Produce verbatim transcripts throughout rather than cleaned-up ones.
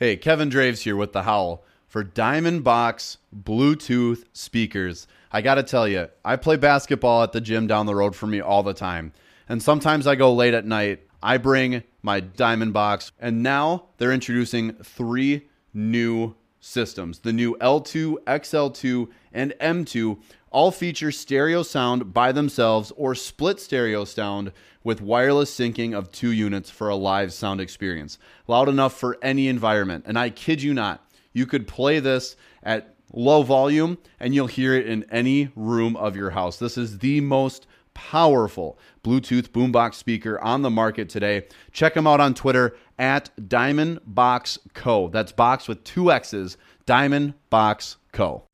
Hey, Kevin Draves here with The Howl. For Diamond Box Bluetooth speakers, I got to tell you, I play basketball at the gym down the road from me all the time. And sometimes I go late at night. I bring my Diamond Box. And now they're introducing three new systems. The new L two, X L two, and M two all feature stereo sound by themselves or split stereo sound with wireless syncing of two units for a live sound experience. Loud enough for any environment. And I kid you not, you could play this at low volume and you'll hear it in any room of your house. This is the most powerful Bluetooth boombox speaker on the market today. Check them out on Twitter at Diamond Box Co. That's box with two X's, Diamond Box Co.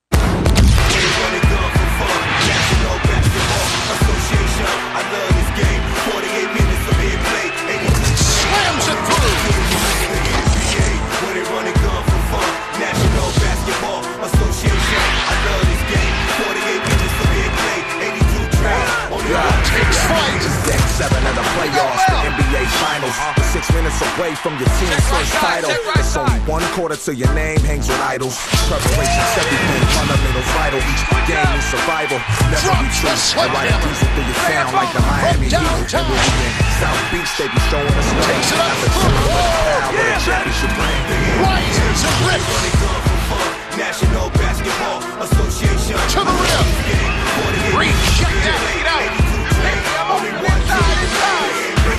Seven of the playoffs, the N B A Finals. Six minutes away from your team's first title. It's only one quarter till your name hangs with idols. Preparation's everything, fundamentals vital. Each game is survival, never be true. And ride a diesel through your town like the Miami Heat. And we'll be in South Beach, they be showing us love. Not the truth, but the power of the championship brand. Right to Rick. National Basketball Association. To the rim. Recheck that lead out.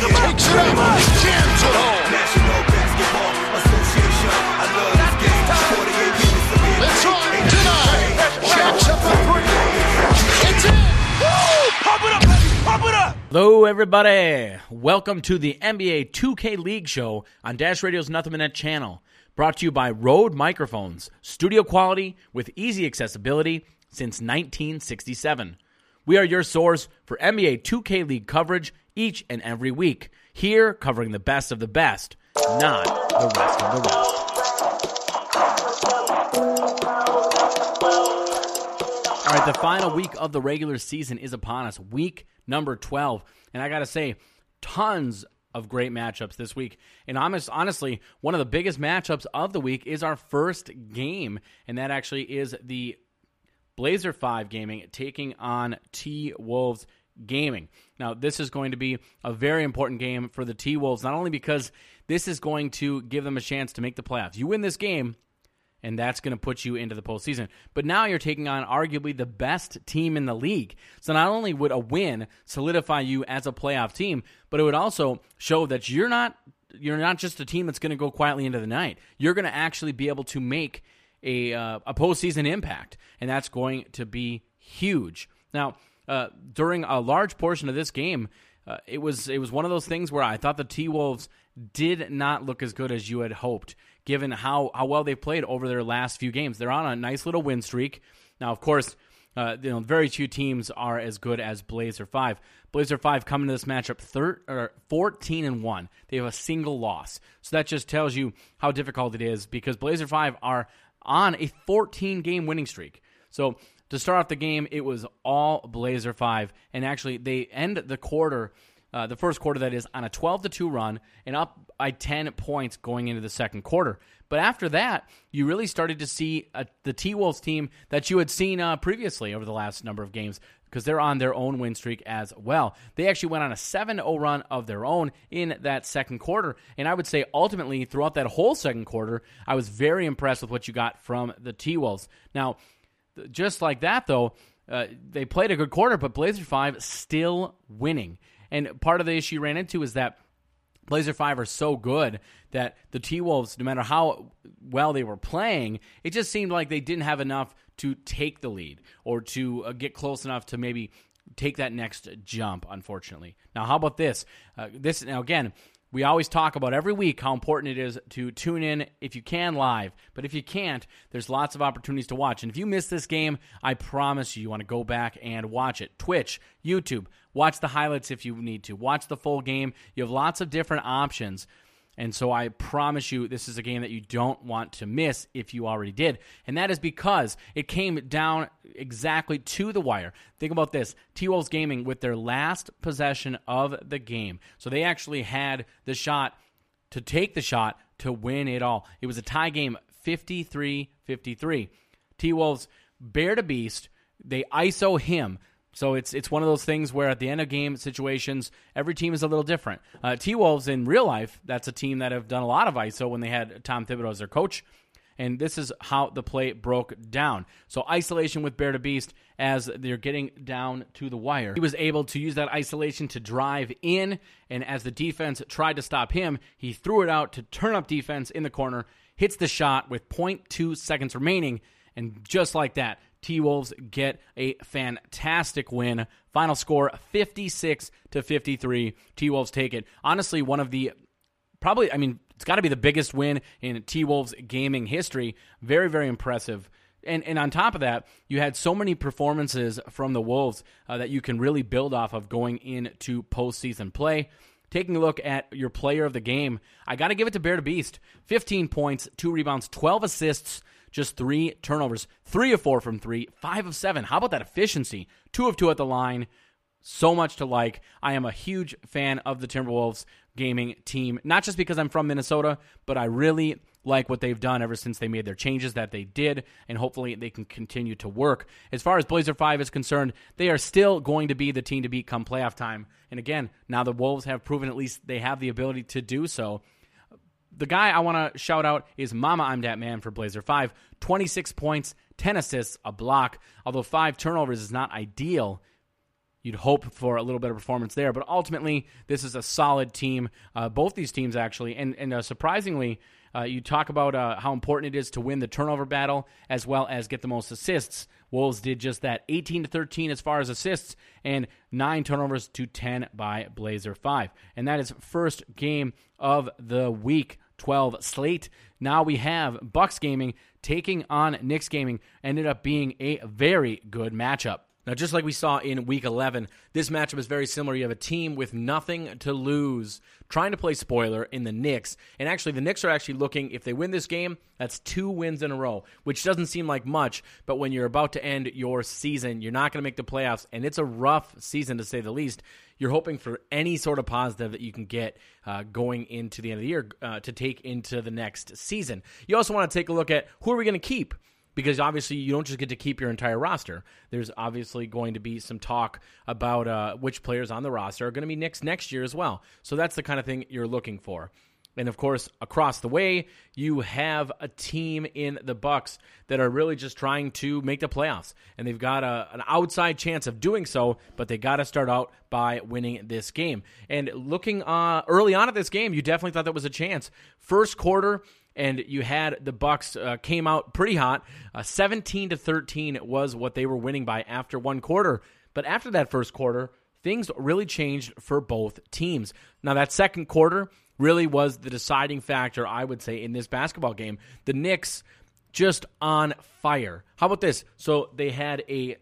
Takes it up, jams it home. National Basketball Association. I love this game. forty-eight minutes. It's on tonight. Catch up the three. It's in. Woo! Pop it up, pop it up. Hello, everybody. Welcome to the N B A two K League show on Dash Radio's Nothing But Net channel. Brought to you by Rode Microphones. Studio quality with easy accessibility since nineteen sixty-seven. We are your source for N B A two K League coverage each and every week. Here, covering the best of the best, not the rest of the rest. All right, the final week of the regular season is upon us, week number twelve. And I got to say, tons of great matchups this week. And honestly, one of the biggest matchups of the week is our first game, and that actually is the Blazer five Gaming taking on T-Wolves Gaming. Now, this is going to be a very important game for the T-Wolves, not only because this is going to give them a chance to make the playoffs. You win this game, and that's going to put you into the postseason. But now you're taking on arguably the best team in the league. So not only would a win solidify you as a playoff team, but it would also show that you're not you're not just a team that's going to go quietly into the night. You're going to actually be able to make a, uh, a postseason impact, and that's going to be huge. Now, uh, during a large portion of this game, uh, it was it was one of those things where I thought the T-Wolves did not look as good as you had hoped, given how, how well they've played over their last few games. They're on a nice little win streak. Now, of course, uh, you know, very few teams are as good as Blazer five. Blazer five coming to this matchup thir- or fourteen and one. They have a single loss. So that just tells you how difficult it is, because Blazer five are on a fourteen-game winning streak. So to start off the game, it was all Blazer five, and actually they end the quarter, uh, the first quarter that is, on a twelve to two run and up by ten points going into the second quarter. But after that, you really started to see uh, the T-Wolves team that you had seen uh, previously over the last number of games, because they're on their own win streak as well. They actually went on a seven oh run of their own in that second quarter. And I would say ultimately throughout that whole second quarter, I was very impressed with what you got from the T-Wolves. Now, th- just like that, though, uh, they played a good quarter, but Blazer five still winning. And part of the issue you ran into is that Blazer five are so good that the T-Wolves, no matter how well they were playing, it just seemed like they didn't have enough to take the lead or to uh, get close enough to maybe take that next jump, unfortunately. Now, how about this? Uh, this now, again, we always talk about every week how important it is to tune in if you can live. But if you can't, there's lots of opportunities to watch. And if you miss this game, I promise you, you want to go back and watch it. Twitch, YouTube, watch the highlights if you need to. Watch the full game. You have lots of different options. And so I promise you, this is a game that you don't want to miss if you already did. And that is because it came down exactly to the wire. Think about this. T-Wolves Gaming with their last possession of the game. So they actually had the shot to take the shot to win it all. It was a tie game, fifty-three fifty-three. T-Wolves, Bear to Beast, they I S O him. So it's it's one of those things where at the end of game situations, every team is a little different. Uh, T-Wolves in real life, that's a team that have done a lot of I S O when they had Tom Thibodeau as their coach. And this is how the play broke down. So isolation with Bear to Beast as they're getting down to the wire. He was able to use that isolation to drive in. And as the defense tried to stop him, he threw it out to turn up defense in the corner, hits the shot with zero point two seconds remaining. And just like that, T-Wolves get a fantastic win. Final score, fifty-six to fifty-three. T-Wolves take it. Honestly, one of the probably, I mean, it's got to be the biggest win in T-Wolves gaming history. Very, very impressive. And and on top of that, you had so many performances from the Wolves uh, that you can really build off of going into postseason play. Taking a look at your player of the game, I got to give it to Bear to Beast. fifteen points, two rebounds, twelve assists. Just three turnovers, three of four from three, five of seven. How about that efficiency? Two of two at the line. So much to like. I am a huge fan of the Timberwolves gaming team, not just because I'm from Minnesota, but I really like what they've done ever since they made their changes that they did, and hopefully they can continue to work. As far as Blazer five is concerned, they are still going to be the team to beat come playoff time. And again, now the Wolves have proven at least they have the ability to do so. The guy I want to shout out is Mama I'm Dat Man for Blazer five. twenty-six points, ten assists, a block. Although five turnovers is not ideal, you'd hope for a little better performance there. But ultimately, this is a solid team, uh, both these teams actually. And, and uh, surprisingly, uh, you talk about uh, how important it is to win the turnover battle as well as get the most assists. Wolves did just that, eighteen to thirteen as far as assists, and nine turnovers to ten by Blazer five. And that is first game of the week. twelve slate. Now we have Bucks Gaming taking on Knicks Gaming. Ended up being a very good matchup. Now, just like we saw in Week eleven, this matchup is very similar. You have a team with nothing to lose, trying to play spoiler in the Knicks. And actually, the Knicks are actually looking, if they win this game, that's two wins in a row, which doesn't seem like much. But when you're about to end your season, you're not going to make the playoffs, and it's a rough season to say the least. You're hoping for any sort of positive that you can get uh, going into the end of the year uh, to take into the next season. You also want to take a look at who are we going to keep? Because obviously you don't just get to keep your entire roster. There's obviously going to be some talk about uh, which players on the roster are going to be Knicks next year as well. So that's the kind of thing you're looking for. And of course, across the way, you have a team in the Bucks that are really just trying to make the playoffs. And they've got a, an outside chance of doing so, but they got to start out by winning this game. And looking uh, early on at this game, you definitely thought that was a chance. First quarter, and you had the Bucks uh, came out pretty hot. Uh, seventeen to thirteen was what they were winning by after one quarter. But after that first quarter, things really changed for both teams. Now that second quarter really was the deciding factor, I would say, in this basketball game. The Knicks just on fire. How about this? So they had a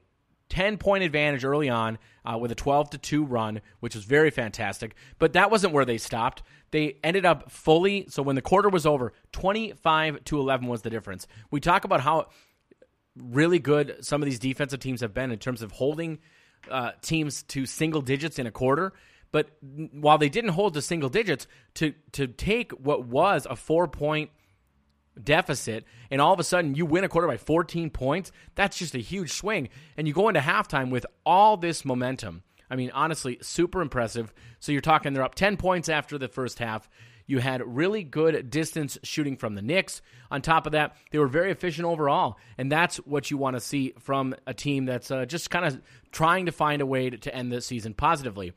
ten-point advantage early on uh, with a twelve to two run, which was very fantastic. But that wasn't where they stopped. They ended up fully, so when the quarter was over, twenty-five to eleven was the difference. We talk about how really good some of these defensive teams have been in terms of holding uh, teams to single digits in a quarter. But while they didn't hold to single digits, to to take what was a four-point deficit, and all of a sudden you win a quarter by fourteen points, that's just a huge swing. And you go into halftime with all this momentum. I mean, honestly, super impressive. So you're talking they're up ten points after the first half. You had really good distance shooting from the Knicks. On top of that, they were very efficient overall, and that's what you want to see from a team that's uh, just kind of trying to find a way to, to end the season positively.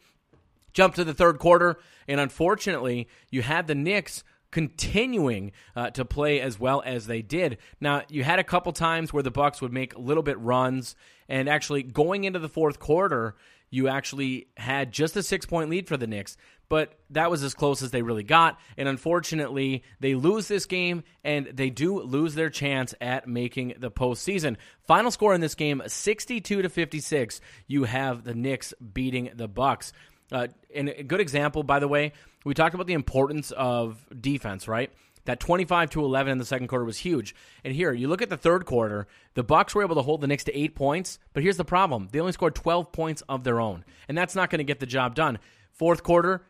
Jump to the third quarter, and unfortunately, you had the Knicks continuing uh, to play as well as they did. Now, you had a couple times where the Bucks would make little bit runs, and actually going into the fourth quarter, you actually had just a six-point lead for the Knicks, but that was as close as they really got, and unfortunately, they lose this game, and they do lose their chance at making the postseason. Final score in this game, sixty-two to fifty-six. You have the Knicks beating the Bucks. Uh, and a good example, by the way, we talked about the importance of defense, right? That twenty-five to eleven in the second quarter was huge. And here, you look at the third quarter, the Bucks were able to hold the Knicks to eight points, but here's the problem. They only scored twelve points of their own, and that's not going to get the job done. Fourth quarter,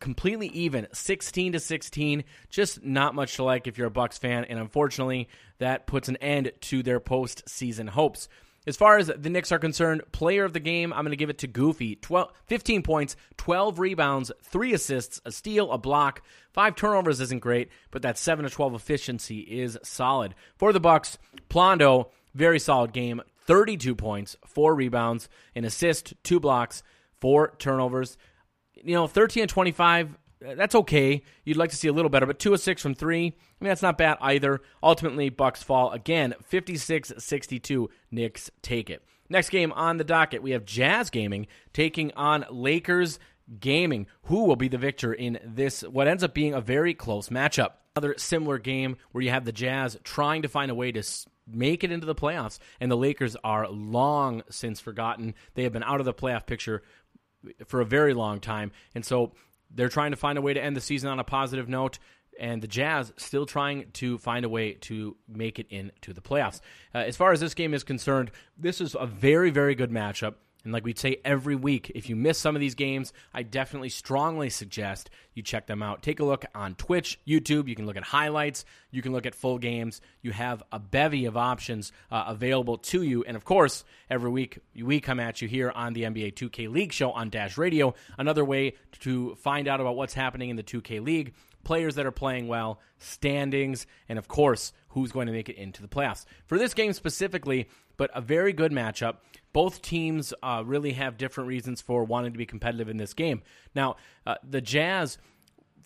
completely even, sixteen to sixteen. Just not much to like if you're a Bucks fan, and unfortunately, that puts an end to their postseason hopes. As far as the Knicks are concerned, player of the game, I'm going to give it to Goofy. twelve, fifteen points, twelve rebounds, three assists, a steal, a block. five turnovers isn't great, but that seven to twelve efficiency is solid. For the Bucks, Plondo, very solid game. thirty-two points, four rebounds, an assist, two blocks, four turnovers. You know, thirteen and twenty-five, that's okay. You'd like to see a little better, but two of six from three, I mean, that's not bad either. Ultimately, Bucks fall again, fifty-six sixty-two. Knicks take it. Next game on the docket, we have Jazz Gaming taking on Lakers Gaming. Who will be the victor in this, what ends up being a very close matchup? Another similar game where you have the Jazz trying to find a way to make it into the playoffs, and the Lakers are long since forgotten. They have been out of the playoff picture for a very long time, and so they're trying to find a way to end the season on a positive note, and the Jazz still trying to find a way to make it into the playoffs. Uh, as far as this game is concerned, this is a very, very good matchup, and like we say every week, if you miss some of these games, I definitely strongly suggest you check them out. Take a look on Twitch, YouTube. You can look at highlights. You can look at full games. You have a bevy of options uh, available to you. And, of course, every week we come at you here on the N B A two K League show on Dash Radio, another way to find out about what's happening in the two K League, players that are playing well, standings, and, of course, who's going to make it into the playoffs. For this game specifically, but a very good matchup. Both teams uh, really have different reasons for wanting to be competitive in this game. Now, uh, the Jazz,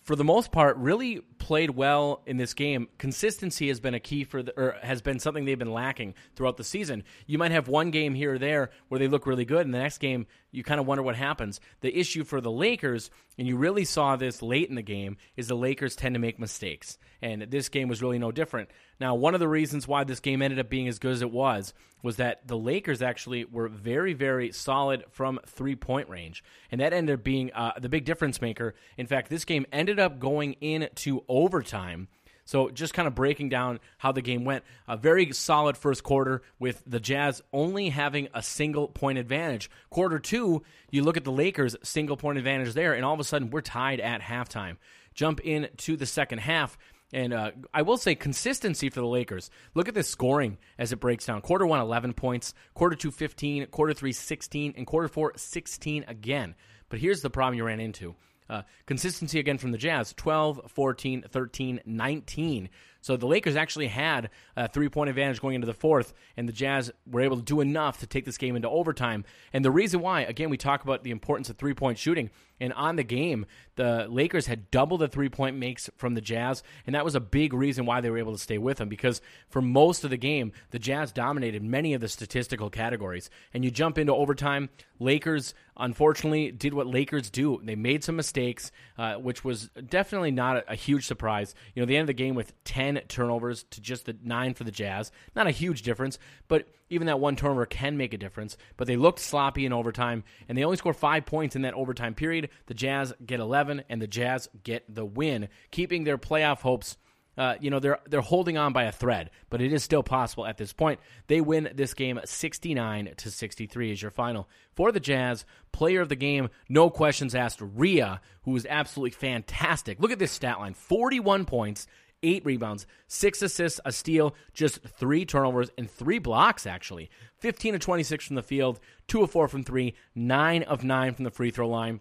for the most part, really played well in this game. Consistency has been a key for the, or has been something they've been lacking throughout the season. You might have one game here or there where they look really good, and the next game you kind of wonder what happens. The issue for the Lakers, and you really saw this late in the game, is the Lakers tend to make mistakes, and this game was really no different. Now, one of the reasons why this game ended up being as good as it was was that the Lakers actually were very, very solid from three-point range, and that ended up being uh, the big difference maker. In fact, this game ended up going into overtime. So just kind of breaking down how the game went, a very solid first quarter with the Jazz only having a single-point advantage. Quarter two, you look at the Lakers' single-point advantage there, and all of a sudden we're tied at halftime. Jump into the second half. And uh, I will say consistency for the Lakers. Look at this scoring as it breaks down. Quarter one, eleven points. Quarter two, fifteen. Quarter three, sixteen. And quarter four, sixteen again. But here's the problem you ran into. Uh, consistency again from the Jazz, twelve, fourteen, thirteen, nineteen. So the Lakers actually had a three-point advantage going into the fourth, and the Jazz were able to do enough to take this game into overtime. And the reason why, again, we talk about the importance of three-point shooting, and on the game, the Lakers had double the three-point makes from the Jazz, and that was a big reason why they were able to stay with them, because for most of the game, the Jazz dominated many of the statistical categories. And you jump into overtime, Lakers, unfortunately, did what Lakers do. They made some mistakes, uh, which was definitely not a, a huge surprise. You know, the end of the game with ten turnovers to just the nine for the Jazz. Not a huge difference, but even that one turnover can make a difference. But they looked sloppy in overtime, and they only score five points in that overtime period. The Jazz get eleven, and the Jazz get the win, keeping their playoff hopes. Uh, you know, they're they're holding on by a thread, but it is still possible at this point. They win this game sixty-nine to sixty-three is your final. For the Jazz, player of the game, no questions asked, Rhea, who was absolutely fantastic. Look at this stat line, forty-one points, eight rebounds, six assists, a steal, just three turnovers, and three blocks, actually. fifteen of twenty-six from the field, two of four from three, nine of nine from the free throw line.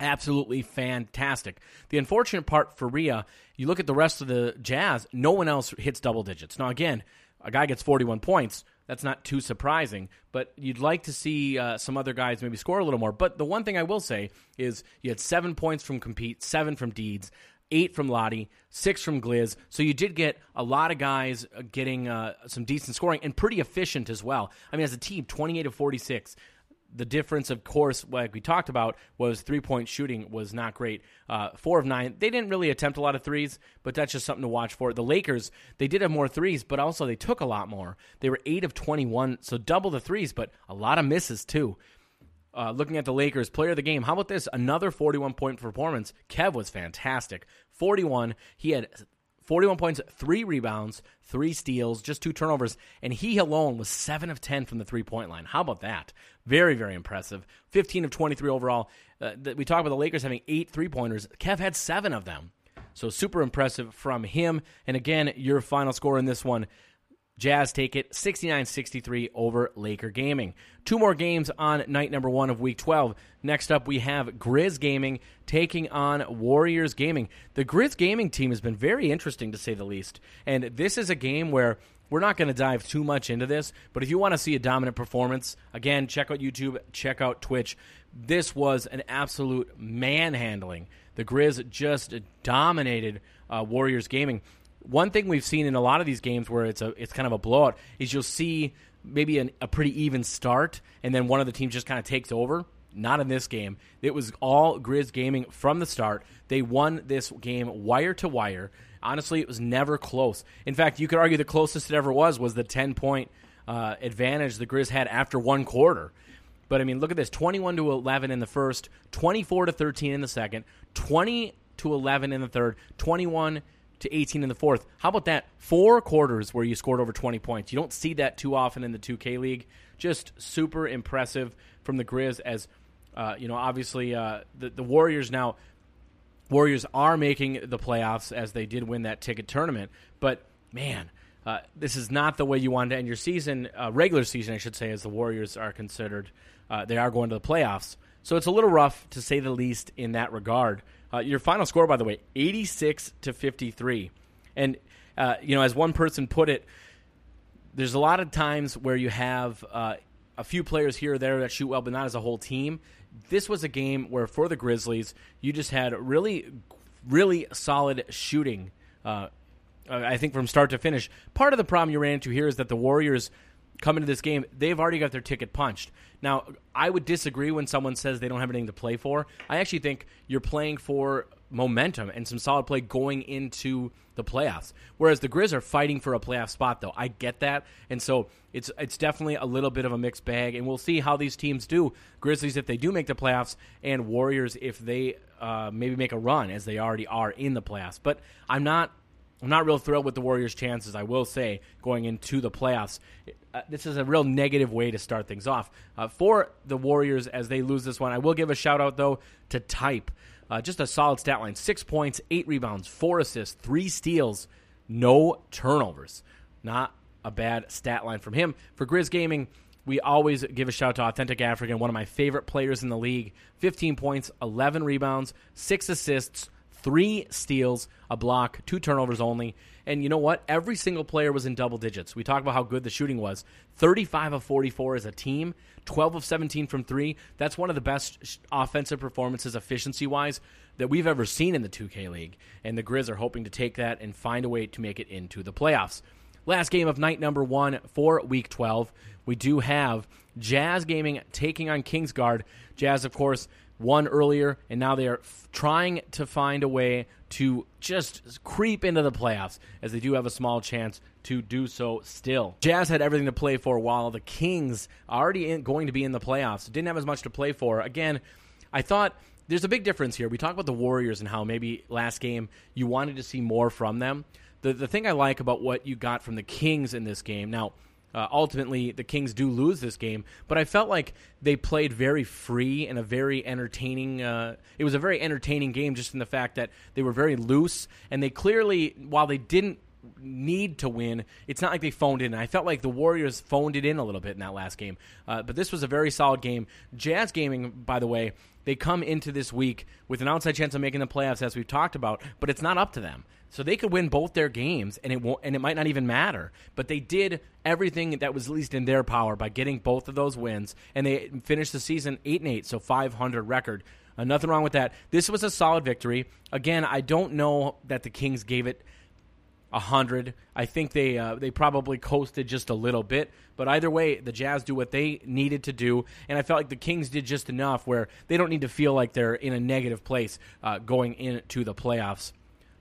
Absolutely fantastic. The unfortunate part for Rhea, you look at the rest of the Jazz, no one else hits double digits. Now, again, a guy gets forty-one points. That's not too surprising, but you'd like to see uh, some other guys maybe score a little more. But the one thing I will say is you had seven points from Compete, seven from Deeds, eight from Lottie, six from Grizz. So you did get a lot of guys getting uh, some decent scoring and pretty efficient as well. I mean, as a team, twenty-eight of forty-six. The difference, of course, like we talked about, was three-point shooting was not great. Uh, four of nine. They didn't really attempt a lot of threes, but that's just something to watch for. The Lakers, they did have more threes, but also they took a lot more. They were eight of twenty-one, so double the threes, but a lot of misses too. Uh, looking at the Lakers, player of the game, how about this? Another forty-one point performance. Kev was fantastic. forty-one. He had forty-one points, three rebounds, three steals, just two turnovers, and he alone was seven of ten from the three-point line. How about that? Very, very impressive. fifteen of twenty-three overall. Uh, th- we talked about the Lakers having eight three-pointers. Kev had seven of them. So super impressive from him. And again, your final score in this one, Jazz take it sixty-nine sixty-three over Laker Gaming. Two more games on night number one of week twelve. Next up, we have Grizz Gaming taking on Warriors Gaming. The Grizz Gaming team has been very interesting, to say the least. And this is a game where we're not going to dive too much into this, but if you want to see a dominant performance, again, check out YouTube, check out Twitch. This was an absolute manhandling. The Grizz just dominated uh, Warriors Gaming. One thing we've seen in a lot of these games where it's a it's kind of a blowout is you'll see maybe an, a pretty even start, and then one of the teams just kind of takes over. Not in this game. It was all Grizz Gaming from the start. They won this game wire to wire. Honestly, it was never close. In fact, you could argue the closest it ever was was the ten-point uh, advantage the Grizz had after one quarter. But, I mean, look at this. twenty-one to eleven in the first, twenty-four to thirteen in the second, twenty to eleven in the third, twenty-one to eighteen in the fourth. How about that? Four quarters where you scored over twenty points. You don't see that too often in the two K League. Just super impressive from the Grizz as, uh, you know, obviously uh, the, the Warriors now – Warriors are making the playoffs as they did win that ticket tournament. But, man, uh, this is not the way you want to end your season, uh, regular season, I should say, as the Warriors are considered. Uh, they are going to the playoffs. So it's a little rough, to say the least, in that regard. Uh, your final score, by the way, eighty-six to fifty-three. And, uh, you know, as one person put it, there's a lot of times where you have uh, a few players here or there that shoot well, but not as a whole team. This was a game where, for the Grizzlies, you just had really, really solid shooting, uh, I think, from start to finish. Part of the problem you ran into here is that the Warriors come into this game, they've already got their ticket punched. Now, I would disagree when someone says they don't have anything to play for. I actually think you're playing for momentum and some solid play going into the playoffs, whereas the Grizz are fighting for a playoff spot, though. I get that, and so it's it's definitely a little bit of a mixed bag, and we'll see how these teams do. Grizzlies, if they do make the playoffs, and Warriors, if they uh, maybe make a run, as they already are in the playoffs. But I'm not I'm not real thrilled with the Warriors' chances, I will say, going into the playoffs. Uh, this is a real negative way to start things off. Uh, for the Warriors, as they lose this one, I will give a shout-out, though, to Type. Uh, just a solid stat line. Six points, eight rebounds, four assists, three steals, no turnovers. Not a bad stat line from him. For Grizz Gaming, we always give a shout to Authentic African, one of my favorite players in the league. fifteen points, eleven rebounds, six assists, three steals, a block, two turnovers only. And you know what? Every single player was in double digits. We talk about how good the shooting was. thirty-five of forty-four as a team, twelve of seventeen from three. That's one of the best offensive performances efficiency-wise that we've ever seen in the two K League. And the Grizz are hoping to take that and find a way to make it into the playoffs. Last game of night number one for Week twelve. We do have Jazz Gaming taking on Kingsguard. Jazz, of course, won earlier, and now they are f- trying to find a way to just creep into the playoffs, as they do have a small chance to do so still. Jazz had everything to play for, while the Kings are already in, going to be in the playoffs. Didn't have as much to play for. Again, I thought there's a big difference here. We talk about the Warriors and how maybe last game you wanted to see more from them. The, the thing I like about what you got from the Kings in this game, now, Uh, ultimately, the Kings do lose this game, but I felt like they played very free and a very entertaining. Uh, it was a very entertaining game, just in the fact that they were very loose, and they clearly, while they didn't need to win, it's not like they phoned in. I felt like the Warriors phoned it in a little bit in that last game, uh, but this was a very solid game. Jazz Gaming, by the way, they come into this week with an outside chance of making the playoffs, as we've talked about, but it's not up to them. So they could win both their games, and it won't, and it might not even matter. But they did everything that was at least in their power by getting both of those wins, and they finished the season eight and eight, so five hundred record. Uh, nothing wrong with that. This was a solid victory. Again, I don't know that the Kings gave it one hundred. I think they uh, they probably coasted just a little bit, but either way, the Jazz do what they needed to do, and I felt like the Kings did just enough where they don't need to feel like they're in a negative place uh, going into the playoffs.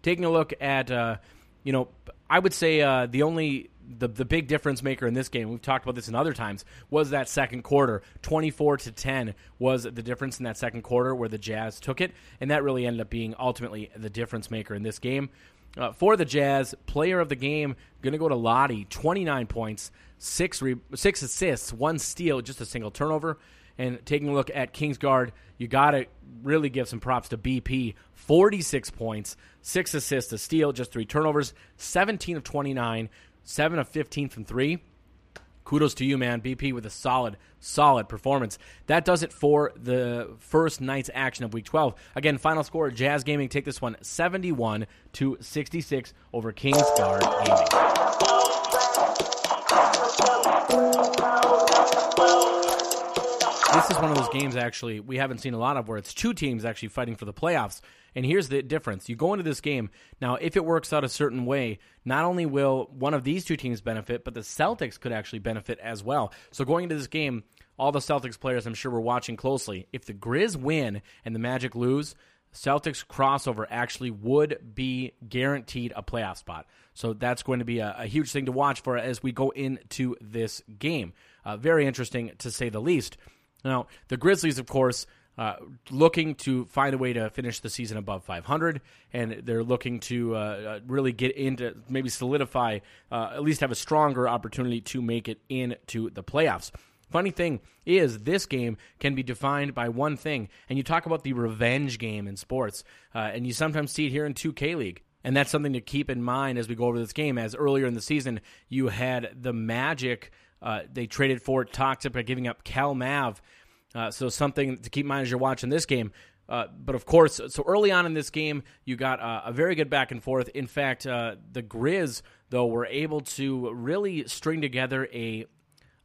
Taking a look at, uh, you know, I would say uh, the only the the big difference maker in this game, we've talked about this in other times, was that second quarter. twenty-four to ten was the difference in that second quarter where the Jazz took it, and that really ended up being ultimately the difference maker in this game. Uh, for the Jazz, player of the game, going to go to Lottie, twenty-nine points, six re- six assists, one steal, just a single turnover. and taking a look at Kingsguard, you got to really give some props to B P. forty-six points, six assists, a steal, just three turnovers, seventeen of twenty-nine, seven of fifteen from three. Kudos to you, man. B P with a solid, solid performance. That does it for the first night's action of Week twelve. Again, final score, Jazz Gaming take this one seventy-one to sixty-six over Kingsguard Gaming. This is one of those games, actually, we haven't seen a lot of, where it's two teams actually fighting for the playoffs. And here's the difference. You go into this game. Now, if it works out a certain way, not only will one of these two teams benefit, but the Celtics could actually benefit as well. So going into this game, all the Celtics players, I'm sure, were watching closely. If the Grizz win and the Magic lose, Celtics crossover actually would be guaranteed a playoff spot. So that's going to be a, a huge thing to watch for as we go into this game. Uh, very interesting, to say the least. Now, the Grizzlies, of course, uh, looking to find a way to finish the season above five hundred, and they're looking to uh, really get into, maybe solidify, uh, at least have a stronger opportunity to make it into the playoffs. Funny thing is, this game can be defined by one thing, and you talk about the revenge game in sports, uh, and you sometimes see it here in two K League. And that's something to keep in mind as we go over this game, as earlier in the season, you had the Magic. Uh, they traded for Toxic by giving up Cal Mav. Uh, so something to keep in mind as you're watching this game. Uh, but, of course, so early on in this game, you got uh, a very good back and forth. In fact, uh, the Grizz, though, were able to really string together a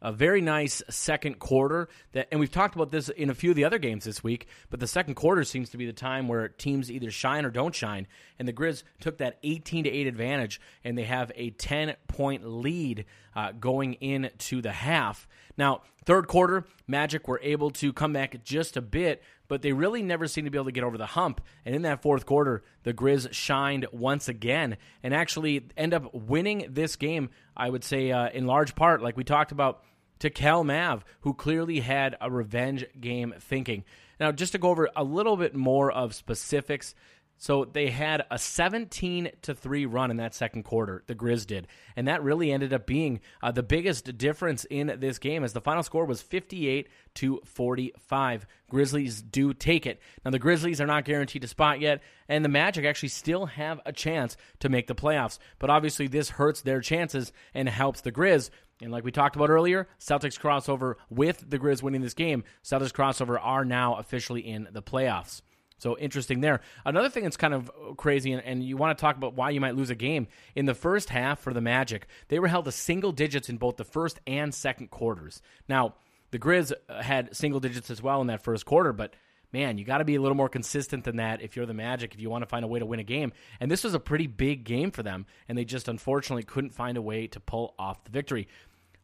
a very nice second quarter. That, and we've talked about this in a few of the other games this week, but the second quarter seems to be the time where teams either shine or don't shine. And the Grizz took that eighteen to eight advantage, and they have a ten-point lead Uh, going into the half. Now, third quarter, Magic were able to come back just a bit, but they really never seemed to be able to get over the hump. And in that fourth quarter, the Grizz shined once again and actually end up winning this game, I would say, uh, in large part, like we talked about, to Cal Mav, who clearly had a revenge game thinking. Now, just to go over a little bit more of specifics, so they had a seventeen to three run in that second quarter, the Grizz did. And that really ended up being uh, the biggest difference in this game, as the final score was fifty-eight to forty-five. Grizzlies do take it. Now, the Grizzlies are not guaranteed a spot yet, and the Magic actually still have a chance to make the playoffs. But obviously, this hurts their chances and helps the Grizz. And like we talked about earlier, Celtics crossover with the Grizz winning this game. Celtics crossover are now officially in the playoffs. So interesting there. Another thing that's kind of crazy, and, and you want to talk about why you might lose a game, in the first half for the Magic, they were held to single digits in both the first and second quarters. Now, the Grizz had single digits as well in that first quarter, but man, you got to be a little more consistent than that if you're the Magic, if you want to find a way to win a game. And this was a pretty big game for them, and they just unfortunately couldn't find a way to pull off the victory.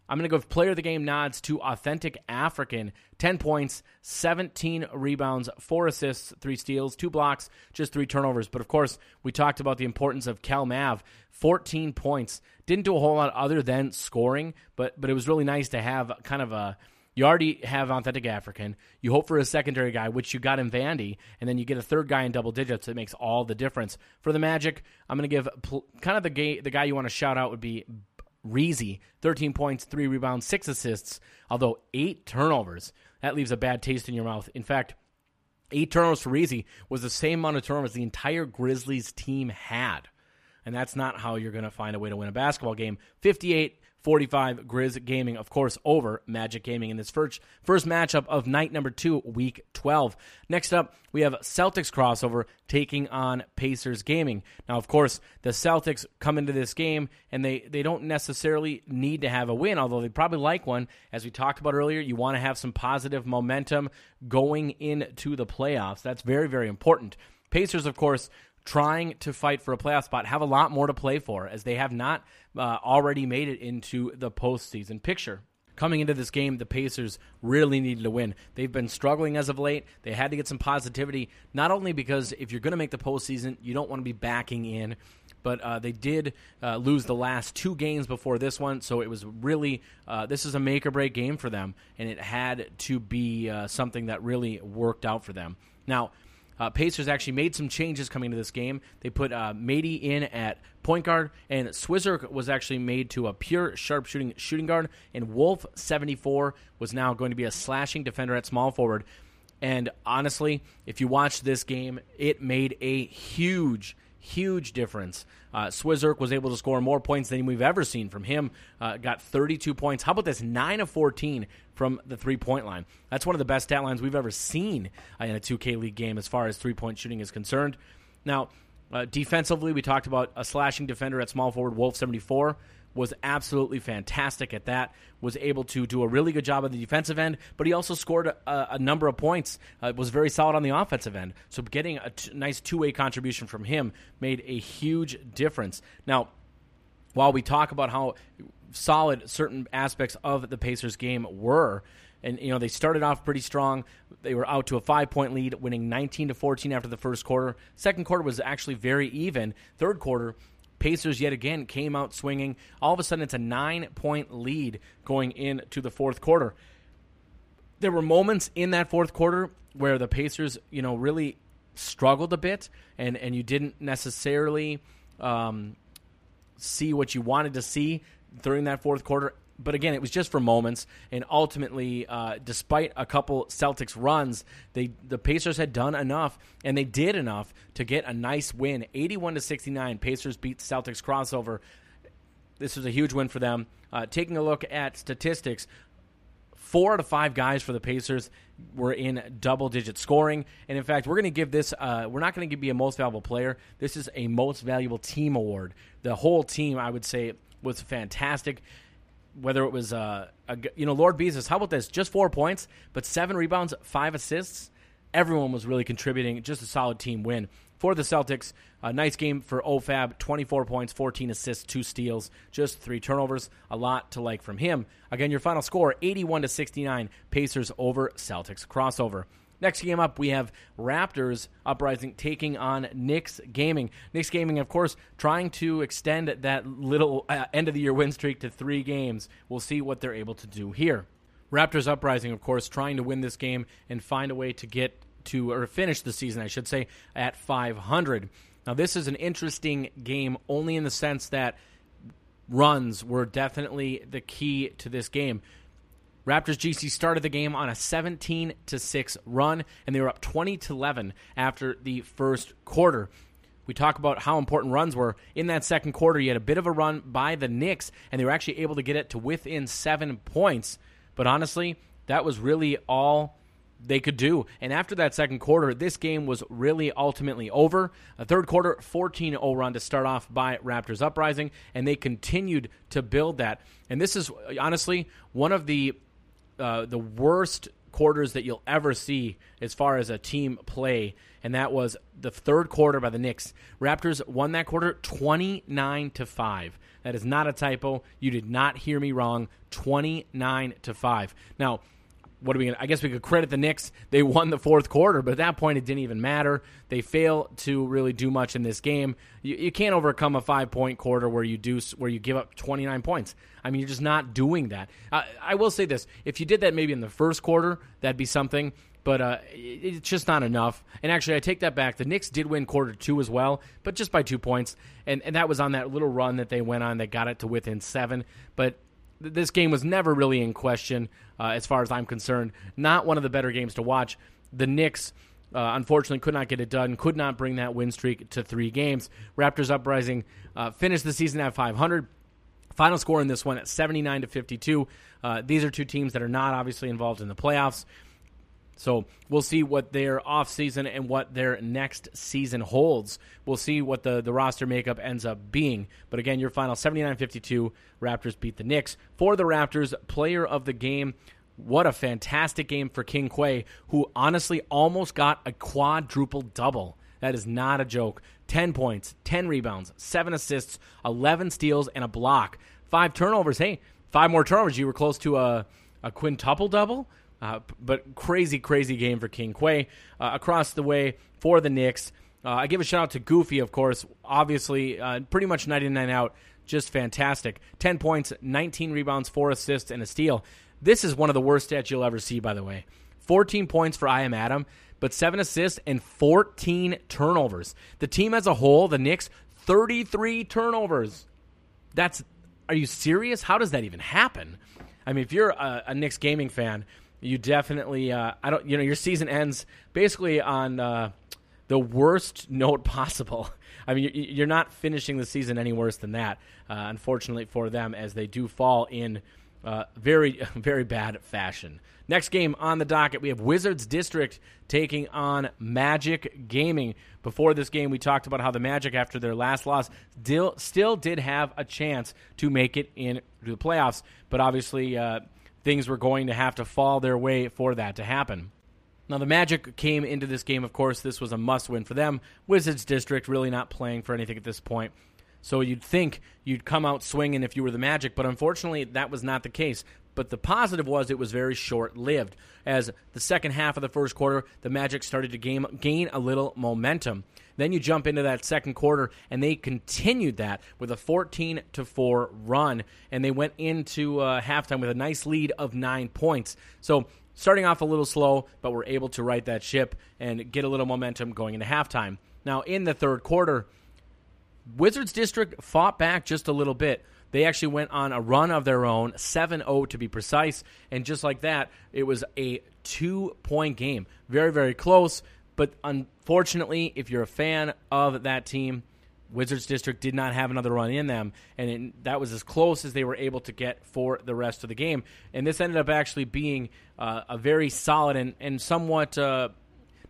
I'm going to go with player of the game nods to Authentic African. ten points, seventeen rebounds, four assists, three steals, two blocks, just three turnovers. But, of course, we talked about the importance of Cal Mav. fourteen points. Didn't do a whole lot other than scoring, but but it was really nice to have kind of a – you already have Authentic African. You hope for a secondary guy, which you got in Vandy, and then you get a third guy in double digits. It makes all the difference. For the Magic, I'm going to give pl- – kind of the, ga- the guy you want to shout out would be – Reezy, thirteen points, three rebounds, six assists, although eight turnovers. That leaves a bad taste in your mouth. In fact, eight turnovers for Reezy was the same amount of turnovers the entire Grizzlies team had. And that's not how you're going to find a way to win a basketball game. fifty-eight forty-five, Grizz Gaming, of course, over Magic Gaming in this first, first matchup of night number two, Week twelve. Next up, we have Celtics crossover taking on Pacers Gaming. Now, of course, the Celtics come into this game, and they, they don't necessarily need to have a win, although they probably like one. As we talked about earlier, you want to have some positive momentum going into the playoffs. That's very, very important. Pacers, of course, trying to fight for a playoff spot, have a lot more to play for, as they have not uh, already made it into the postseason picture. Coming into this game, the Pacers really needed to win. They've been struggling as of late. They had to get some positivity, not only because if you're going to make the postseason, you don't want to be backing in, but uh, they did uh, lose the last two games before this one, so it was really, uh, this is a make-or-break game for them, and it had to be uh, something that really worked out for them. Now, Uh, Pacers actually made some changes coming into this game. They put uh, Mady in at point guard, and Swizzer was actually made to a pure sharp shooting shooting guard, and Wolf, seventy-four, was now going to be a slashing defender at small forward. And honestly, if you watch this game, it made a huge Huge difference. Uh, Swizzer was able to score more points than we've ever seen from him. Uh, got thirty-two points. How about this? nine of fourteen from the three-point line. That's one of the best stat lines we've ever seen in a two K League game as far as three-point shooting is concerned. Now, uh, defensively, we talked about a slashing defender at small forward. Wolf, seventy-four, was absolutely fantastic at that. Was able to do a really good job on the defensive end, but he also scored a, a number of points. Uh, was very solid on the offensive end. So getting a t- nice two-way contribution from him made a huge difference. Now, while we talk about how solid certain aspects of the Pacers game were, and you know they started off pretty strong. They were out to a five-point lead, winning nineteen to fourteen after the first quarter. Second quarter was actually very even. Third quarter, Pacers yet again came out swinging. All of a sudden, it's a nine-point lead going into the fourth quarter. There were moments in that fourth quarter where the Pacers, you know, really struggled a bit, and, and you didn't necessarily um, see what you wanted to see during that fourth quarter. But again, it was just for moments, and ultimately, uh, despite a couple Celtics runs, they the Pacers had done enough, and they did enough to get a nice win, eighty-one to sixty-nine. Pacers beat Celtics crossover. This was a huge win for them. Uh, taking a look at statistics, four out of five guys for the Pacers were in double-digit scoring, and in fact, we're going to give this. Uh, we're not going to be a most valuable player. This is a most valuable team award. The whole team, I would say, was fantastic. Whether it was, uh, a, you know, Lord Beezus, how about this? Just four points, but seven rebounds, five assists. Everyone was really contributing. Just a solid team win for the Celtics. A nice game for O F A B, twenty-four points, fourteen assists, two steals, just three turnovers. A lot to like from him. Again, your final score, eighty-one to sixty-nine, Pacers over Celtics crossover. Next game up, we have Raptors Uprising taking on Knicks Gaming. Knicks Gaming, of course, trying to extend that little uh, end-of-the-year win streak to three games. We'll see what they're able to do here. Raptors Uprising, of course, trying to win this game and find a way to get to, or finish the season, I should say, at five hundred. Now, this is an interesting game only in the sense that runs were definitely the key to this game. Raptors G C started the game on a seventeen to six run, and they were up twenty to eleven after the first quarter. We talk about how important runs were. In that second quarter, you had a bit of a run by the Knicks, and they were actually able to get it to within seven points. But honestly, that was really all they could do. And after that second quarter, this game was really ultimately over. A third quarter, fourteen to nothing run to start off by Raptors Uprising, and they continued to build that. And this is, honestly, one of the Uh, the worst quarters that you'll ever see as far as a team play, and that was the third quarter by the Knicks. Raptors won that quarter twenty-nine to five. That is not a typo. You did not hear me wrong. twenty-nine to five. Now, what are we gonna, I guess we could credit the Knicks. They won the fourth quarter, but at that point it didn't even matter. They fail to really do much in this game. You, you can't overcome a five-point quarter where you do where you give up twenty-nine points. I mean, you're just not doing that. I, I will say this. If you did that maybe in the first quarter, that'd be something, but uh, it, it's just not enough. And actually, I take that back. The Knicks did win quarter two as well, but just by two points, and, and that was on that little run that they went on that got it to within seven. But th- this game was never really in question uh, as far as I'm concerned. Not one of the better games to watch. The Knicks, Uh, unfortunately, could not get it done, could not bring that win streak to three games. Raptors Uprising uh, finished the season at five hundred. Final score in this one at seventy-nine to fifty-two. Uh, these are two teams that are not obviously involved in the playoffs. So we'll see what their offseason and what their next season holds. We'll see what the, the roster makeup ends up being. But again, your final seventy-nine fifty-two, Raptors beat the Knicks. For the Raptors, player of the game, what a fantastic game for King Quay, who honestly almost got a quadruple double. That is not a joke. ten points, ten rebounds, seven assists, eleven steals, and a block. five turnovers. Hey, five more turnovers. You were close to a, a quintuple double. Uh, but crazy, crazy game for King Quay. Uh, across the way for the Knicks, uh, I give a shout out to Goofy, of course. Obviously, uh, pretty much night in, night out. Just fantastic. ten points, nineteen rebounds, four assists, and a steal. This is one of the worst stats you'll ever see, by the way. fourteen points for I Am Adam, but seven assists and fourteen turnovers. The team as a whole, the Knicks, thirty-three turnovers. That's, are you serious? How does that even happen? I mean, if you're a, a Knicks gaming fan, you definitely, uh, I don't, you know, your season ends basically on uh, the worst note possible. I mean, you're not finishing the season any worse than that, uh, unfortunately for them, as they do fall in uh, very, very bad fashion. Next game on the docket, we have Wizards District taking on Magic Gaming. Before this game, we talked about how the Magic, after their last loss, still, still did have a chance to make it into the playoffs, but obviously uh, things were going to have to fall their way for that to happen. Now, the Magic came into this game, of course, this was a must-win for them. Wizards District really not playing for anything at this point. So you'd think you'd come out swinging if you were the Magic, but unfortunately that was not the case. But the positive was it was very short-lived. As the second half of the first quarter, the Magic started to game, gain a little momentum. Then you jump into that second quarter, and they continued that with a fourteen to four run, and they went into uh, halftime with a nice lead of nine points. So starting off a little slow, but we're able to right that ship and get a little momentum going into halftime. Now, in the third quarter, Wizards District fought back just a little bit. They actually went on a run of their own, seven oh to be precise, and just like that, it was a two-point game. Very, very close, but unfortunately, if you're a fan of that team, Wizards District did not have another run in them, and it, that was as close as they were able to get for the rest of the game. And this ended up actually being uh, a very solid and, and somewhat, uh,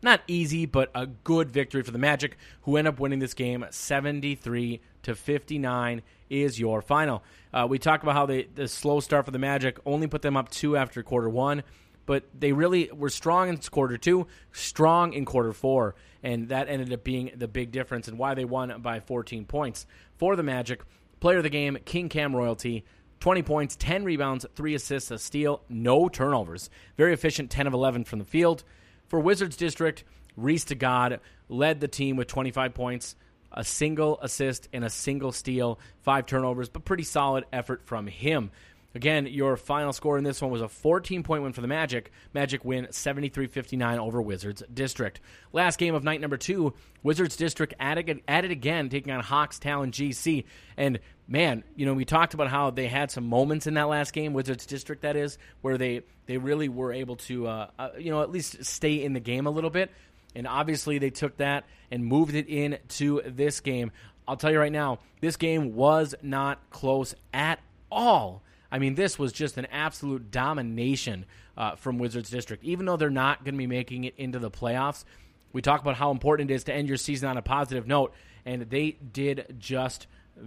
not easy, but a good victory for the Magic, who end up winning this game seventy-three to fifty-nine is your final. Uh, we talked about how they, the slow start for the Magic only put them up two after quarter one, but they really were strong in quarter two, strong in quarter four, and that ended up being the big difference and why they won by fourteen points. For the Magic, player of the game, King Cam Royalty, twenty points, ten rebounds, three assists, a steal, no turnovers. Very efficient, ten of eleven from the field. For Wizards District, Reese DaGod led the team with twenty-five points, a single assist, and a single steal, five turnovers, but pretty solid effort from him. Again, your final score in this one was a fourteen-point win for the Magic. Magic win seventy-three fifty-nine over Wizards District. Last game of night number two, Wizards District at it, at it again, taking on Hawks Talon G C. And, man, you know, we talked about how they had some moments in that last game, Wizards District, that is, where they, they really were able to, uh, uh, you know, at least stay in the game a little bit. And obviously they took that and moved it into this game. I'll tell you right now, this game was not close at all. I mean, this was just an absolute domination uh, from Wizards District. Even though they're not going to be making it into the playoffs, we talk about how important it is to end your season on a positive note, and they did just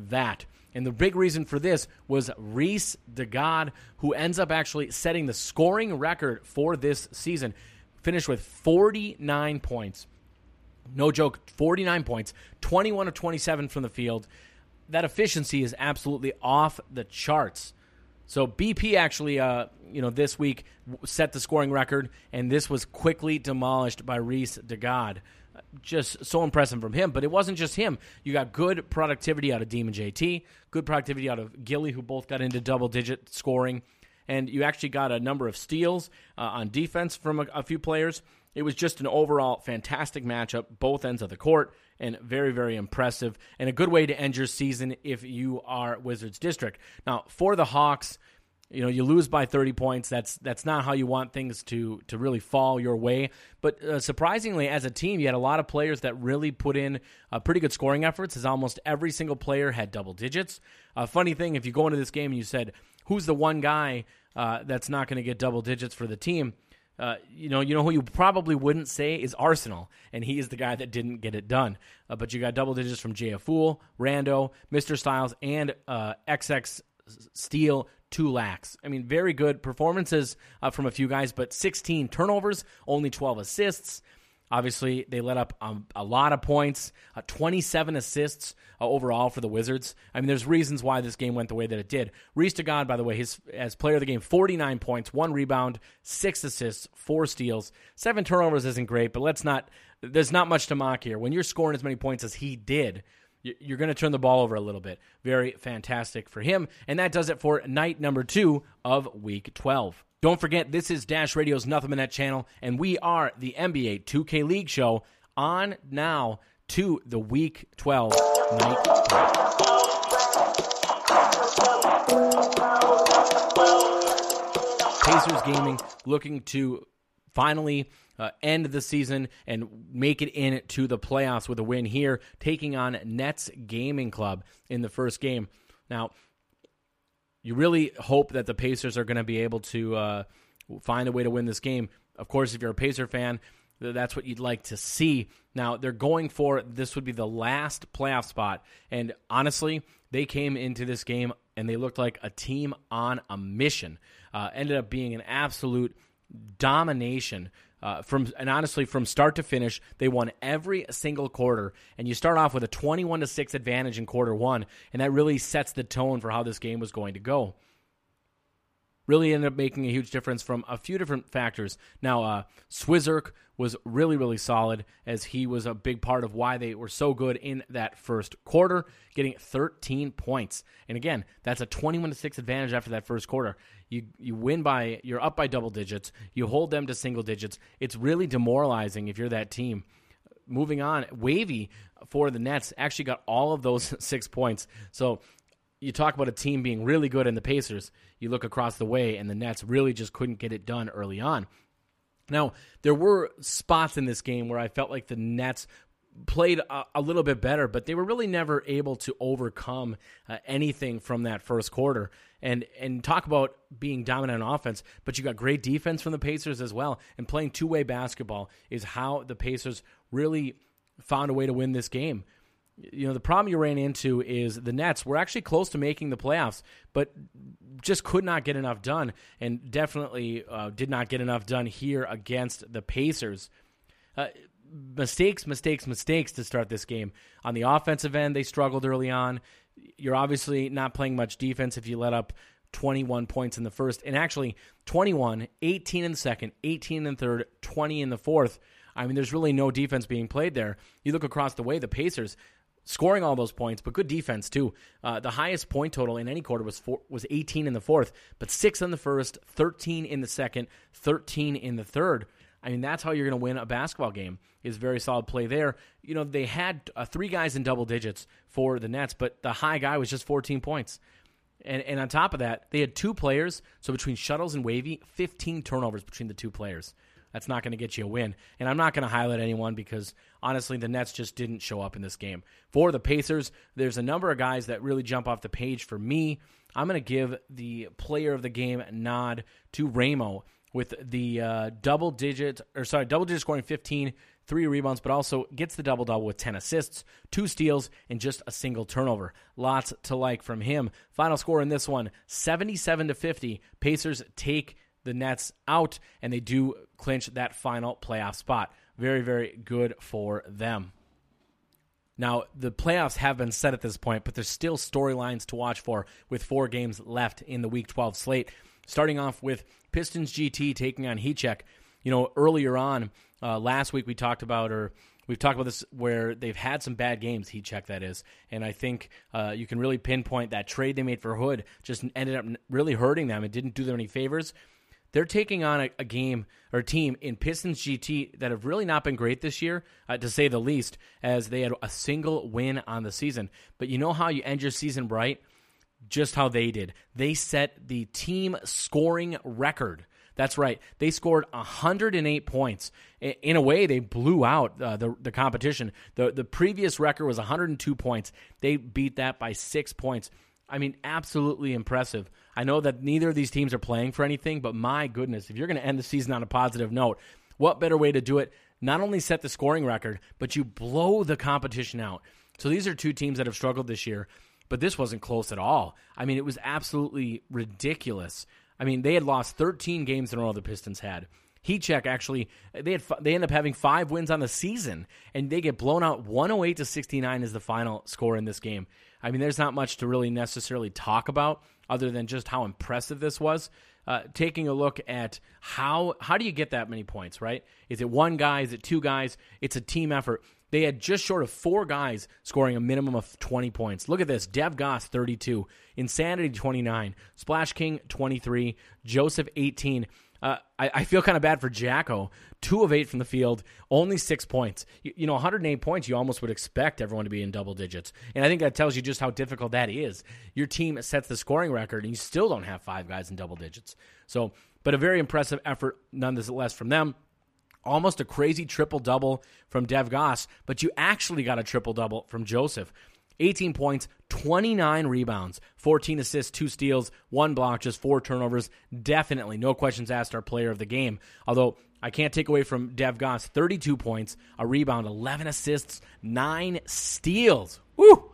that. And the big reason for this was Reese DaGod, who ends up actually setting the scoring record for this season, finished with forty-nine points. No joke, forty-nine points, twenty-one of twenty-seven from the field. That efficiency is absolutely off the charts. So B P actually, uh, you know, this week set the scoring record, and this was quickly demolished by Reese DaGod. Just so impressive from him, but it wasn't just him. You got good productivity out of Demon J T, good productivity out of Gilly, who both got into double-digit scoring, and you actually got a number of steals uh, on defense from a, a few players. It was just an overall fantastic matchup, both ends of the court, and very, very impressive, and a good way to end your season if you are Wizards District. Now, for the Hawks, you know, you lose by thirty points. That's that's not how you want things to, to really fall your way. But uh, surprisingly, as a team, you had a lot of players that really put in uh, pretty good scoring efforts, as almost every single player had double digits. Uh, funny thing, if you go into this game and you said, who's the one guy uh, that's not going to get double digits for the team? Uh, you know, you know who you probably wouldn't say is Arsenal, and he is the guy that didn't get it done. Uh, but you got double digits from Jaya Fool, Rando, Mister Styles, and uh, X X Steel Tulax. I mean, very good performances uh, from a few guys, but sixteen turnovers, only twelve assists. Obviously, they let up um, a lot of points, uh, twenty-seven assists uh, overall for the Wizards. I mean, there's reasons why this game went the way that it did. Reese DaGod, by the way, his as player of the game, forty-nine points, one rebound, six assists, four steals. Seven turnovers isn't great, but let's not. There's not much to mock here. When you're scoring as many points as he did, you're going to turn the ball over a little bit. Very fantastic for him. And that does it for night number two of week twelve. Don't forget, this is Dash Radio's Nothing But Net channel, and we are the N B A two K League show on now to the Week twelve night. Pacers Gaming looking to finally uh, end the season and make it in to the playoffs with a win here, taking on Nets Gaming Club in the first game. Now, you really hope that the Pacers are going to be able to uh, find a way to win this game. Of course, if you're a Pacer fan, that's what you'd like to see. Now, they're going for this would be the last playoff spot. And honestly, they came into this game and they looked like a team on a mission. Uh, ended up being an absolute domination. Uh, from and honestly, from start to finish, they won every single quarter. And you start off with a twenty-one to six advantage in quarter one, and that really sets the tone for how this game was going to go. Really ended up making a huge difference from a few different factors. Now, uh, Swizzerk was really, really solid, as he was a big part of why they were so good in that first quarter, getting thirteen points. And again, that's a twenty-one to six advantage after that first quarter. You you win by, you're up by double digits. You hold them to single digits. It's really demoralizing if you're that team. Moving on, Wavy for the Nets actually got all of those six points. So you talk about a team being really good in the Pacers. You look across the way, and the Nets really just couldn't get it done early on. Now, there were spots in this game where I felt like the Nets played a, a little bit better, but they were really never able to overcome uh, anything from that first quarter. And and talk about being dominant on offense, but you got great defense from the Pacers as well. And playing two-way basketball is how the Pacers really found a way to win this game. You know, the problem you ran into is the Nets were actually close to making the playoffs, but just could not get enough done, and definitely uh, did not get enough done here against the Pacers. Uh, mistakes, mistakes, mistakes to start this game. On the offensive end, they struggled early on. You're obviously not playing much defense if you let up twenty-one points in the first, and actually twenty-one, eighteen in the second, eighteen in the third, twenty in the fourth. I mean, there's really no defense being played there. You look across the way, the Pacers scoring all those points, but good defense too. Uh, the highest point total in any quarter was four, was eighteen in the fourth, but six in the first, thirteen in the second, thirteen in the third. I mean, that's how you're going to win a basketball game, is very solid play there. You know, they had uh, three guys in double digits for the Nets, but the high guy was just fourteen points. And and on top of that, they had two players, so between Shuttles and Wavy, fifteen turnovers between the two players. That's not going to get you a win. And I'm not going to highlight anyone because, honestly, the Nets just didn't show up in this game. For the Pacers, there's a number of guys that really jump off the page for me. I'm going to give the player of the game nod to Ramo with the uh, double-digit or sorry, double-digit scoring fifteen, three rebounds, but also gets the double-double with ten assists, two steals, and just a single turnover. Lots to like from him. Final score in this one, seventy-seven to fifty. Pacers take the Nets out, and they do clinch that final playoff spot. Very, very good for them. Now, the playoffs have been set at this point, but there's still storylines to watch for with four games left in the Week twelve slate. Starting off with Pistons G T taking on Heat Check. You know, earlier on, uh, last week we talked about, or we've talked about this, where they've had some bad games, Heat Check that is, and I think uh, you can really pinpoint that trade they made for Hood just ended up really hurting them. It didn't do them any favors. They're taking on a, a game or a team in Pistons G T that have really not been great this year, uh, to say the least, as they had a single win on the season. But you know how you end your season right? Just how they did. They set the team scoring record. That's right. They scored one hundred eight points. In a way, they blew out uh, the, the competition. The, the previous record was one hundred two points. They beat that by six points. I mean, absolutely impressive. I know that neither of these teams are playing for anything, but my goodness, if you're going to end the season on a positive note, what better way to do it? Not only set the scoring record, but you blow the competition out. So these are two teams that have struggled this year, but this wasn't close at all. I mean, it was absolutely ridiculous. I mean, they had lost thirteen games in a row, the Pistons had. Heat Check, actually, they had they end up having five wins on the season, and they get blown out one oh eight to sixty-nine is the final score in this game. I mean, there's not much to really necessarily talk about other than just how impressive this was. Uh, taking a look at how how do you get that many points, right? Is it one guy? Is it two guys? It's a team effort. They had just short of four guys scoring a minimum of twenty points. Look at this. Dev Goss, thirty-two. Insanity, twenty-nine. Splash King, twenty-three. Joseph, eighteen. Uh, I, I feel kind of bad for Jacko. Two of eight from the field, only six points. You, you know, one hundred eight points, you almost would expect everyone to be in double digits. And I think that tells you just how difficult that is. Your team sets the scoring record, and you still don't have five guys in double digits. So, but a very impressive effort, nonetheless, from them. Almost a crazy triple-double from Dev Goss, but you actually got a triple-double from Joseph. eighteen points, twenty-nine rebounds, fourteen assists, two steals, one block, just four turnovers. Definitely, no questions asked, our player of the game. Although, I can't take away from Dev Goss, thirty-two points, a rebound, eleven assists, nine steals. Woo!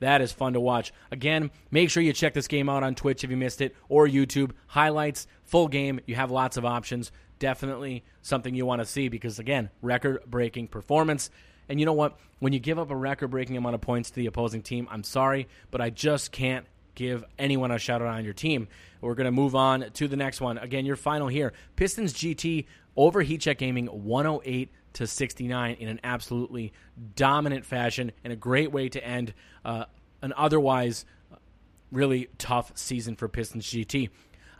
That is fun to watch. Again, make sure you check this game out on Twitch if you missed it, or YouTube. Highlights, full game, you have lots of options. Definitely something you want to see because, again, record-breaking performance. And you know what? When you give up a record-breaking amount of points to the opposing team, I'm sorry, but I just can't give anyone a shout-out on your team. We're going to move on to the next one. Again, your final here. Pistons G T over Heat Check Gaming, one oh eight to sixty-nine in an absolutely dominant fashion and a great way to end uh, an otherwise really tough season for Pistons G T.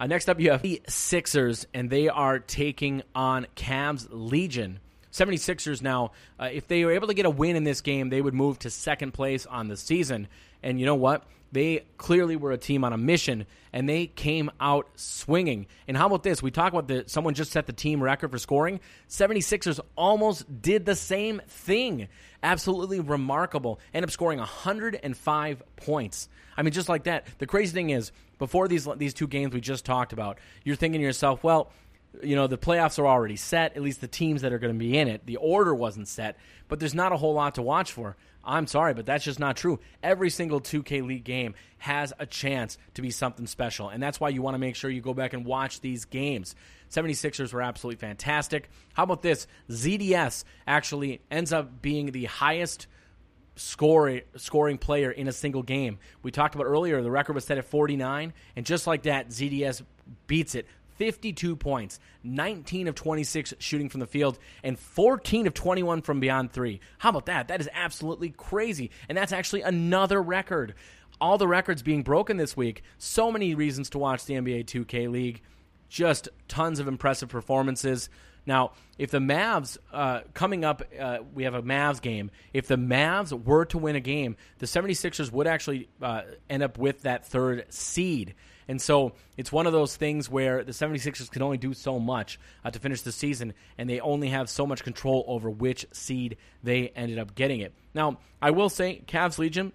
Uh, next up, you have the Sixers, and they are taking on Cavs Legion. seventy-sixers now, uh, if they were able to get a win in this game, they would move to second place on the season. And you know what? They clearly were a team on a mission, and they came out swinging. And how about this? We talk about the someone just set the team record for scoring. seventy-sixers almost did the same thing. Absolutely remarkable. End up scoring one hundred five points. I mean, just like that. The crazy thing is, before these these two games we just talked about, you're thinking to yourself, well, you know, the playoffs are already set, at least the teams that are going to be in it. The order wasn't set, but there's not a whole lot to watch for. I'm sorry, but that's just not true. Every single two K League game has a chance to be something special, and that's why you want to make sure you go back and watch these games. seventy-sixers were absolutely fantastic. How about this? Z D S actually ends up being the highest Score, scoring player in a single game. We talked about earlier, the record was set at forty-nine, and just like that, Z D S beats it. fifty-two points, nineteen of twenty-six shooting from the field, and fourteen of twenty-one from beyond three. How about that? That is absolutely crazy, and that's actually another record. All the records being broken this week. So many reasons to watch the N B A two K League. Just tons of impressive performances. Now, if the Mavs, uh, coming up, uh, we have a Mavs game. If the Mavs were to win a game, the seventy-sixers would actually uh, end up with that third seed. And so it's one of those things where the seventy-sixers can only do so much uh, to finish the season, and they only have so much control over which seed they ended up getting it. Now, I will say Cavs Legion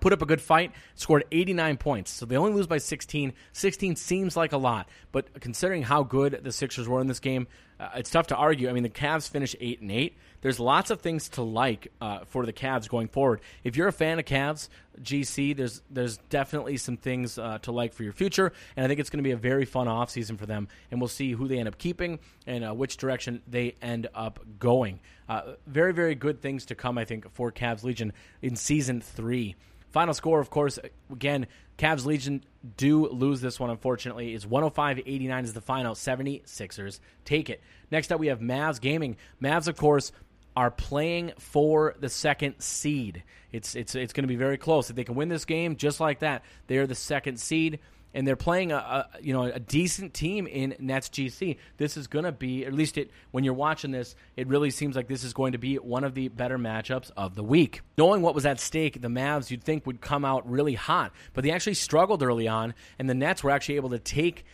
put up a good fight, scored eighty-nine points. So they only lose by sixteen. sixteen seems like a lot, but considering how good the Sixers were in this game, uh, it's tough to argue. I mean, the Cavs finished eight and eight. There's lots of things to like uh, for the Cavs going forward. If you're a fan of Cavs, G C, there's there's definitely some things uh, to like for your future, and I think it's going to be a very fun offseason for them, and we'll see who they end up keeping and uh, which direction they end up going. Uh, very, very good things to come, I think, for Cavs Legion in Season three. Final score, of course, again, Cavs Legion do lose this one, unfortunately. It's one oh five to eighty-nine is the final. seventy-sixers take it. Next up, we have Mavs Gaming. Mavs, of course, are playing for the second seed. It's it's it's going to be very close. If they can win this game just like that, they are the second seed, and they're playing a, a you know a decent team in Nets G C. This is going to be, at least it when you're watching this, it really seems like this is going to be one of the better matchups of the week. Knowing what was at stake, the Mavs you'd think would come out really hot, but they actually struggled early on, and the Nets were actually able to take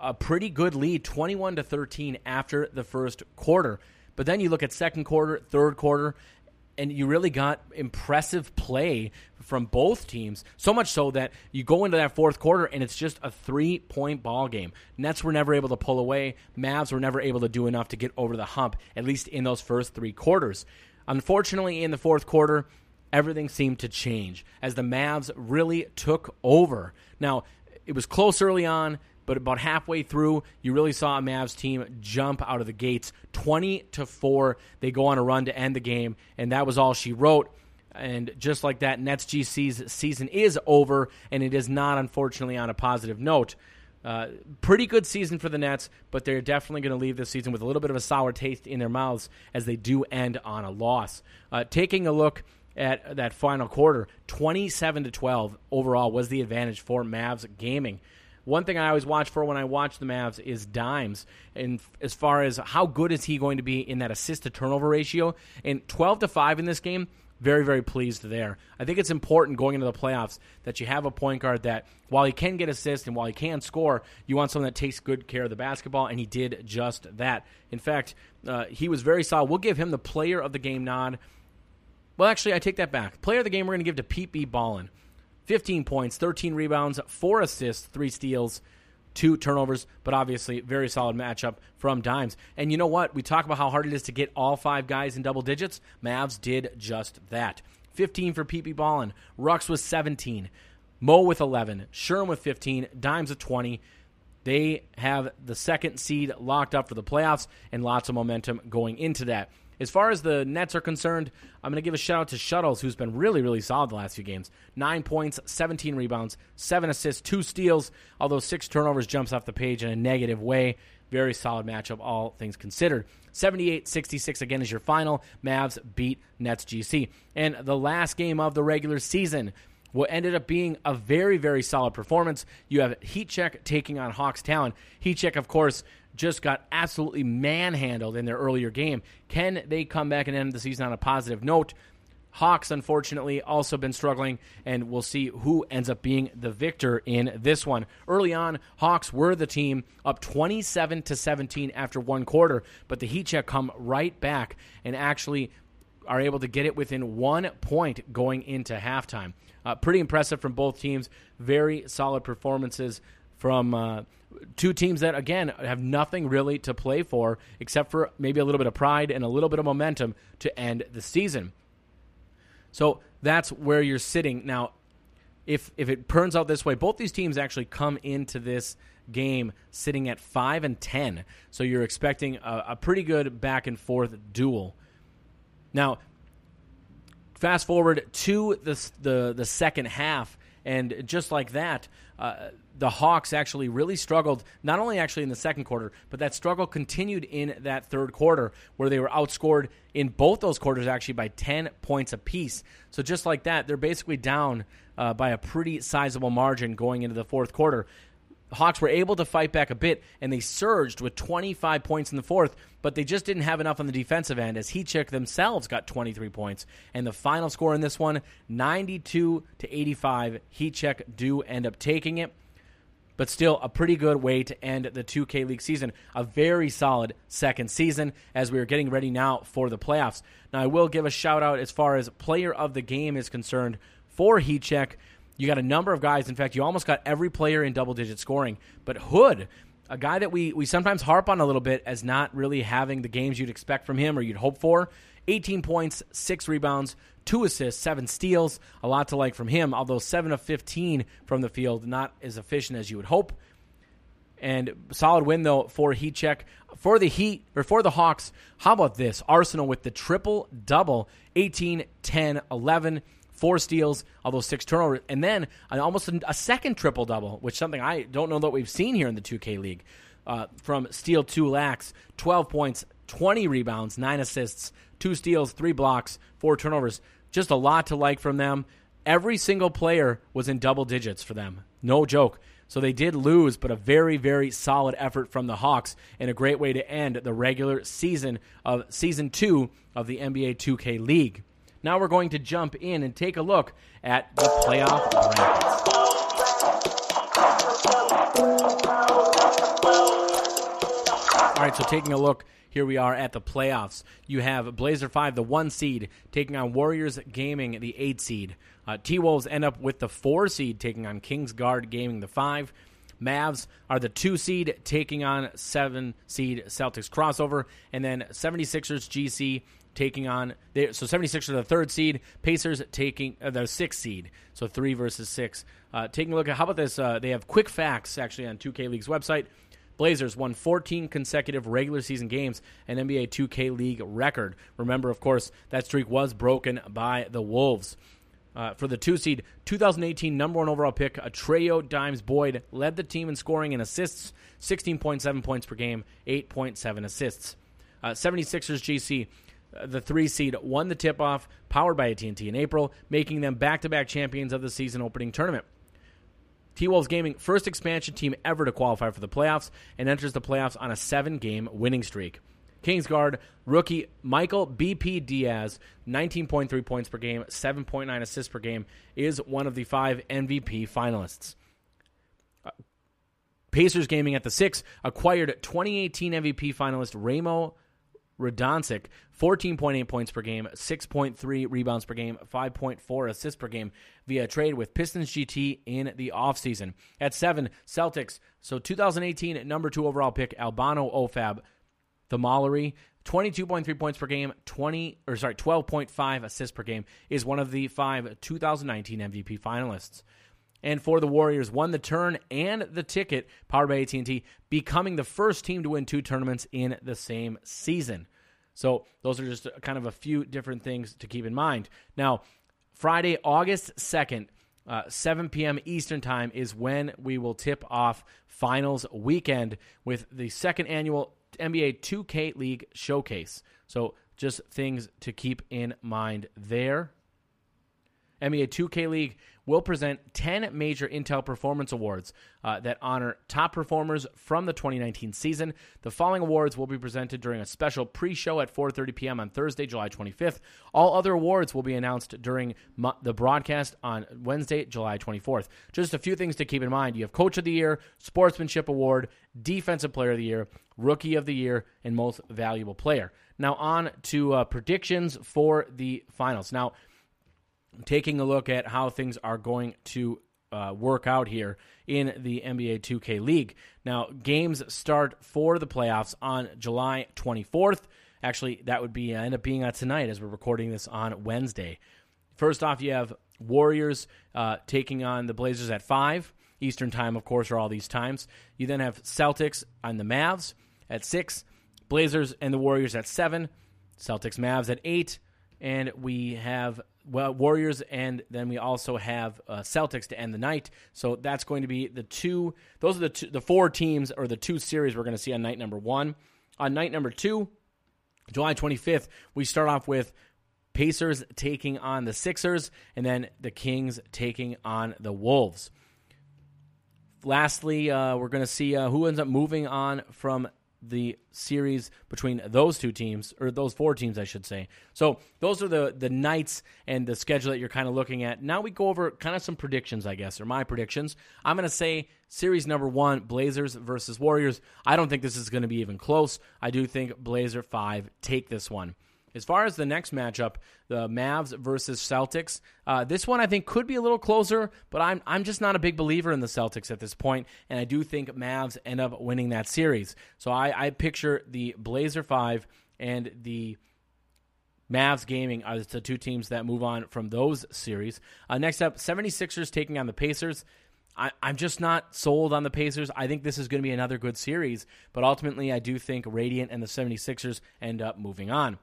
a pretty good lead, twenty-one to thirteen after the first quarter. But then you look at second quarter, third quarter, and you really got impressive play from both teams, so much so that you go into that fourth quarter and it's just a three-point ball game. Nets were never able to pull away. Mavs were never able to do enough to get over the hump, at least in those first three quarters. Unfortunately, in the fourth quarter, everything seemed to change as the Mavs really took over. Now, it was close early on, but about halfway through, you really saw a Mavs team jump out of the gates. twenty to four, they go on a run to end the game, and that was all she wrote. And just like that, Nets G C's season is over, and it is not, unfortunately, on a positive note. Uh, pretty good season for the Nets, but they're definitely going to leave this season with a little bit of a sour taste in their mouths as they do end on a loss. Uh, taking a look at that final quarter, twenty-seven to twelve overall was the advantage for Mavs Gaming. One thing I always watch for when I watch the Mavs is Dimes, and as far as how good is he going to be in that assist-to-turnover ratio. And twelve to five in this game, very, very pleased there. I think it's important going into the playoffs that you have a point guard that, while he can get assists and while he can score, you want someone that takes good care of the basketball, and he did just that. In fact, uh, he was very solid. We'll give him the player of the game nod. Well, actually, I take that back. Player of the game we're going to give to Pete B. Ballin. fifteen points, thirteen rebounds, four assists, three steals, two turnovers, but obviously very solid matchup from Dimes. And you know what? We talk about how hard it is to get all five guys in double digits. Mavs did just that. fifteen for P P. Ballin. Rux was seventeen. Mo with eleven. Sherm with fifteen. Dimes with twenty. They have the second seed locked up for the playoffs and lots of momentum going into that. As far as the Nets are concerned, I'm going to give a shout-out to Shuttles, who's been really, really solid the last few games. Nine points, seventeen rebounds, seven assists, two steals, although six turnovers jumps off the page in a negative way. Very solid matchup, all things considered. seventy-eight sixty-six, again, is your final. Mavs beat Nets G C. And the last game of the regular season, what ended up being a very, very solid performance. You have Heat Check taking on Hawks Talon. Heat Check, of course, just got absolutely manhandled in their earlier game. Can they come back and end the season on a positive note? Hawks, unfortunately, also been struggling, and we'll see who ends up being the victor in this one. Early on, Hawks were the team up twenty-seven to seventeen after one quarter, but the Heat Check come right back and actually are able to get it within one point going into halftime. Uh, pretty impressive from both teams. Very solid performances from uh, two teams that, again, have nothing really to play for except for maybe a little bit of pride and a little bit of momentum to end the season. So that's where you're sitting. Now, if if it turns out this way, both these teams actually come into this game sitting at five and ten. So you're expecting a, a pretty good back-and-forth duel. Now, fast forward to the, the, the second half, and just like that, uh, the Hawks actually really struggled, not only actually in the second quarter, but that struggle continued in that third quarter where they were outscored in both those quarters actually by ten points apiece. So just like that, they're basically down uh, by a pretty sizable margin going into the fourth quarter. Hawks were able to fight back a bit, and they surged with twenty-five points in the fourth, but they just didn't have enough on the defensive end as Heat Check themselves got twenty-three points. And the final score in this one, ninety-two to eighty-five. Heat Check do end up taking it, but still a pretty good way to end the two K League season. A very solid second season as we are getting ready now for the playoffs. Now, I will give a shout-out as far as player of the game is concerned for Heat Check. You got a number of guys. In fact, you almost got every player in double-digit scoring. But Hood, a guy that we, we sometimes harp on a little bit as not really having the games you'd expect from him or you'd hope for, eighteen points, six rebounds, two assists, seven steals, a lot to like from him, although seven of fifteen from the field, not as efficient as you would hope. And solid win, though, for Heat Check. For the Heat, or for the Hawks, how about this? Arsenal with the triple-double, eighteen, ten, eleven, four steals, although six turnovers, and then an, almost a second triple-double, which is something I don't know that we've seen here in the two K League, uh, from Steal two Lax, twelve points, twenty rebounds, nine assists, two steals, three blocks, four turnovers. Just a lot to like from them. Every single player was in double digits for them. No joke. So they did lose, but a very, very solid effort from the Hawks and a great way to end the regular season of Season two of the N B A two K League. Now we're going to jump in and take a look at the playoff rankings. All right, so taking a look, here we are at the playoffs. You have Blazer five, the one seed, taking on Warriors Gaming, the eight seed. Uh, T-Wolves end up with the four seed, taking on Kingsguard Gaming, the five. Mavs are the two seed, taking on seven seed Celtics crossover. And then seventy-sixers G C taking on, so seventy-sixers are the third seed, Pacers taking uh, the sixth seed, so three versus six. Uh, taking a look at, how about this, uh, they have quick facts actually on two K League's website. Blazers won fourteen consecutive regular season games, an N B A two K League record. Remember, of course, that streak was broken by the Wolves. Uh, for the two-seed, two thousand eighteen number one overall pick, Atreo Dimes Boyd led the team in scoring and assists, sixteen point seven points per game, eight point seven assists. Uh, seventy-sixers G C, uh, the three-seed, won the tip-off, powered by A T and T in April, making them back-to-back champions of the season-opening tournament. T-Wolves Gaming, first expansion team ever to qualify for the playoffs, and enters the playoffs on a seven-game winning streak. Kingsguard rookie Michael B P. Diaz, nineteen point three points per game, seven point nine assists per game, is one of the five M V P finalists. Uh, Pacers Gaming at the six acquired twenty eighteen M V P finalist Ramo Radoncic, fourteen point eight points per game, six point three rebounds per game, five point four assists per game via trade with Pistons G T in the offseason. At seven, Celtics, so two thousand eighteen number two overall pick Albano Ofab, the Mallory, twenty-two point three points per game, twenty or sorry, twelve point five assists per game, is one of the five two thousand nineteen M V P finalists. And for the Warriors, won the turn and the ticket, powered by A T and T, becoming the first team to win two tournaments in the same season. So those are just kind of a few different things to keep in mind. Now, Friday, August second, uh, seven p.m. Eastern Time is when we will tip off finals weekend with the second annual N B A two K League Showcase. So just things to keep in mind there. N B A two K League will present ten major Intel Performance Awards uh, that honor top performers from the twenty nineteen season. The following awards will be presented during a special pre-show at four thirty p.m. on Thursday, July twenty-fifth. All other awards will be announced during mo- the broadcast on Wednesday, July twenty-fourth. Just a few things to keep in mind. You have Coach of the Year, Sportsmanship Award, Defensive Player of the Year, Rookie of the Year, and Most Valuable Player. Now on to uh, predictions for the finals. Now, taking a look at how things are going to uh, work out here in the N B A two K League. Now, games start for the playoffs on July twenty-fourth. Actually, that would be uh, end up being uh, tonight as we're recording this on Wednesday. First off, you have Warriors uh, taking on the Blazers at five. Eastern time, of course, are all these times. You then have Celtics on the Mavs at six. Blazers and the Warriors at seven. Celtics, Mavs at eight. And we have Well, Warriors, and then we also have uh, Celtics to end the night. So that's going to be the two. Those are the two, the four teams or the two series we're going to see on night number one. On night number two, July twenty-fifth, we start off with Pacers taking on the Sixers, and then the Kings taking on the Wolves. Lastly, uh, we're going to see uh, who ends up moving on from the series between those two teams, or those four teams, I should say. So those are the, the nights and the schedule that you're kind of looking at. Now we go over kind of some predictions, I guess, or my predictions. I'm going to say series number one, Blazers versus Warriors. I don't think this is going to be even close. I do think Blazer five take this one. As far as the next matchup, the Mavs versus Celtics, uh, this one I think could be a little closer, but I'm I'm just not a big believer in the Celtics at this point, and I do think Mavs end up winning that series. So I, I picture the Blazer five and the Mavs Gaming are the two teams that move on from those series. Uh, next up, seventy-sixers taking on the Pacers. I, I'm just not sold on the Pacers. I think this is going to be another good series, but ultimately I do think Radiant and the seventy-sixers end up moving on.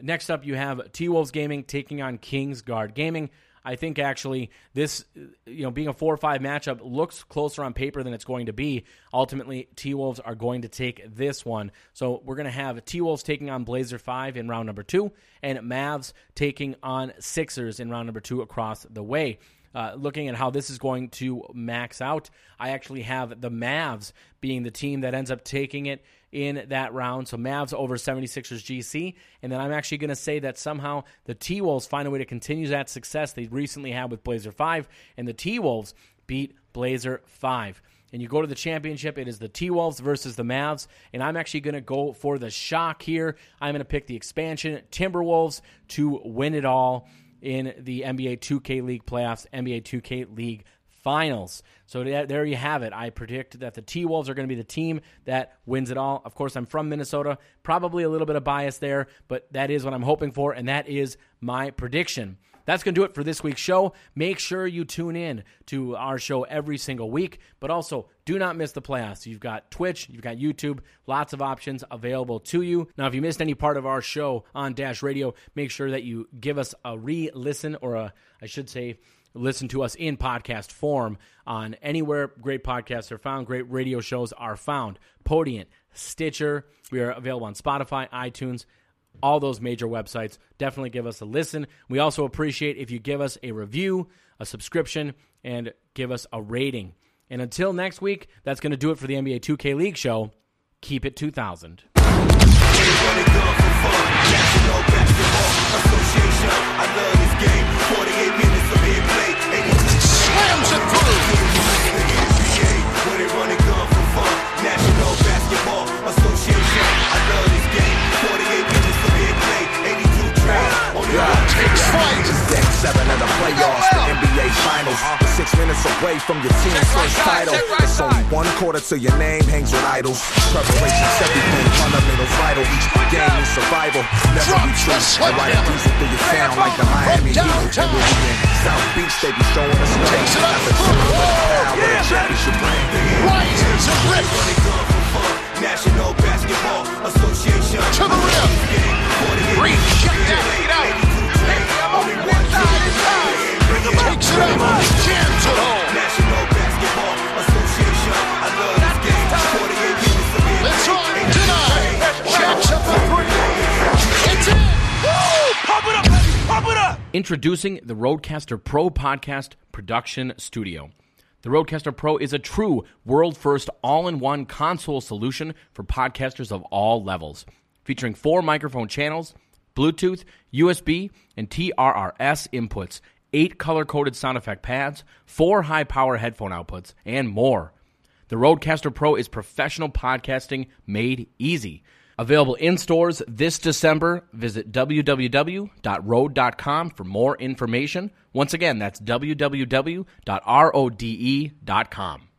Next up, you have T-Wolves Gaming taking on Kingsguard Gaming. I think actually this, you know, being a four or five matchup looks closer on paper than it's going to be. Ultimately, T-Wolves are going to take this one. So we're going to have T-Wolves taking on Blazer five in round number two, and Mavs taking on Sixers in round number two across the way. Uh, looking at how this is going to max out, I actually have the Mavs being the team that ends up taking it in that round. So Mavs over seventy-sixers G C. And then I'm actually going to say that somehow the T-Wolves find a way to continue that success they recently had with Blazer five, and the T-Wolves beat Blazer five. And you go to the championship, it is the T-Wolves versus the Mavs, and I'm actually going to go for the shock here. I'm going to pick the expansion Timberwolves to win it all in the N B A two K League playoffs, N B A two K League finals. So there you have it. I predict that the T-Wolves are going to be the team that wins it all. Of course, I'm from Minnesota. Probably a little bit of bias there, but that is what I'm hoping for, and that is my prediction. that's going to do it for this week's show. Make sure you tune in to our show every single week, but also do not miss the playoffs. You've got Twitch, you've got YouTube, lots of options available to you. Now, if you missed any part of our show on Dash Radio, make sure that you give us a re-listen, or a, I should say, listen to us in podcast form on anywhere great podcasts are found, great radio shows are found. Podient, Stitcher, we are available on Spotify, iTunes, all those major websites. Definitely give us a listen. We also appreciate if you give us a review, a subscription, and give us a rating. And until next week, that's going to do it for the N B A two K League show. Keep it two thousand. Slams it through. N B A, where they run and gun for fun. National Basketball Association. I love this game. forty-eight minutes to be played. eighty-two tracks on the road. Takes flight. It's deck seven in the playoffs. The N B A Finals. Six minutes away from your team's first title. It's only one quarter till your name hangs with idols. Preparation's everything. Fundamentals vital. Each game is survival. Never be true. I ride a diesel through your town like the Miami Heat. South Beach, they be showing us love. Takes it up. Oh, yeah, baby. Right to Rick. National Basketball Association. To the rim. Reach, check that lead out. Takes it up. Jam to home. National Basketball Association. I love this game. forty-eight minutes to be in. It's on tonight. Checks up the three. It's in. Woo! Pop it up, baby. Pop it up. Introducing the Rodecaster Pro Podcast Production Studio. The Rodecaster Pro is a true world-first all-in-one console solution for podcasters of all levels. Featuring four microphone channels, Bluetooth, U S B, and T R R S inputs, eight color-coded sound effect pads, four high-power headphone outputs, and more. The Rodecaster Pro is professional podcasting made easy. Available in stores this December. Visit w w w dot rode dot com for more information. Once again, that's w w w dot rode dot com.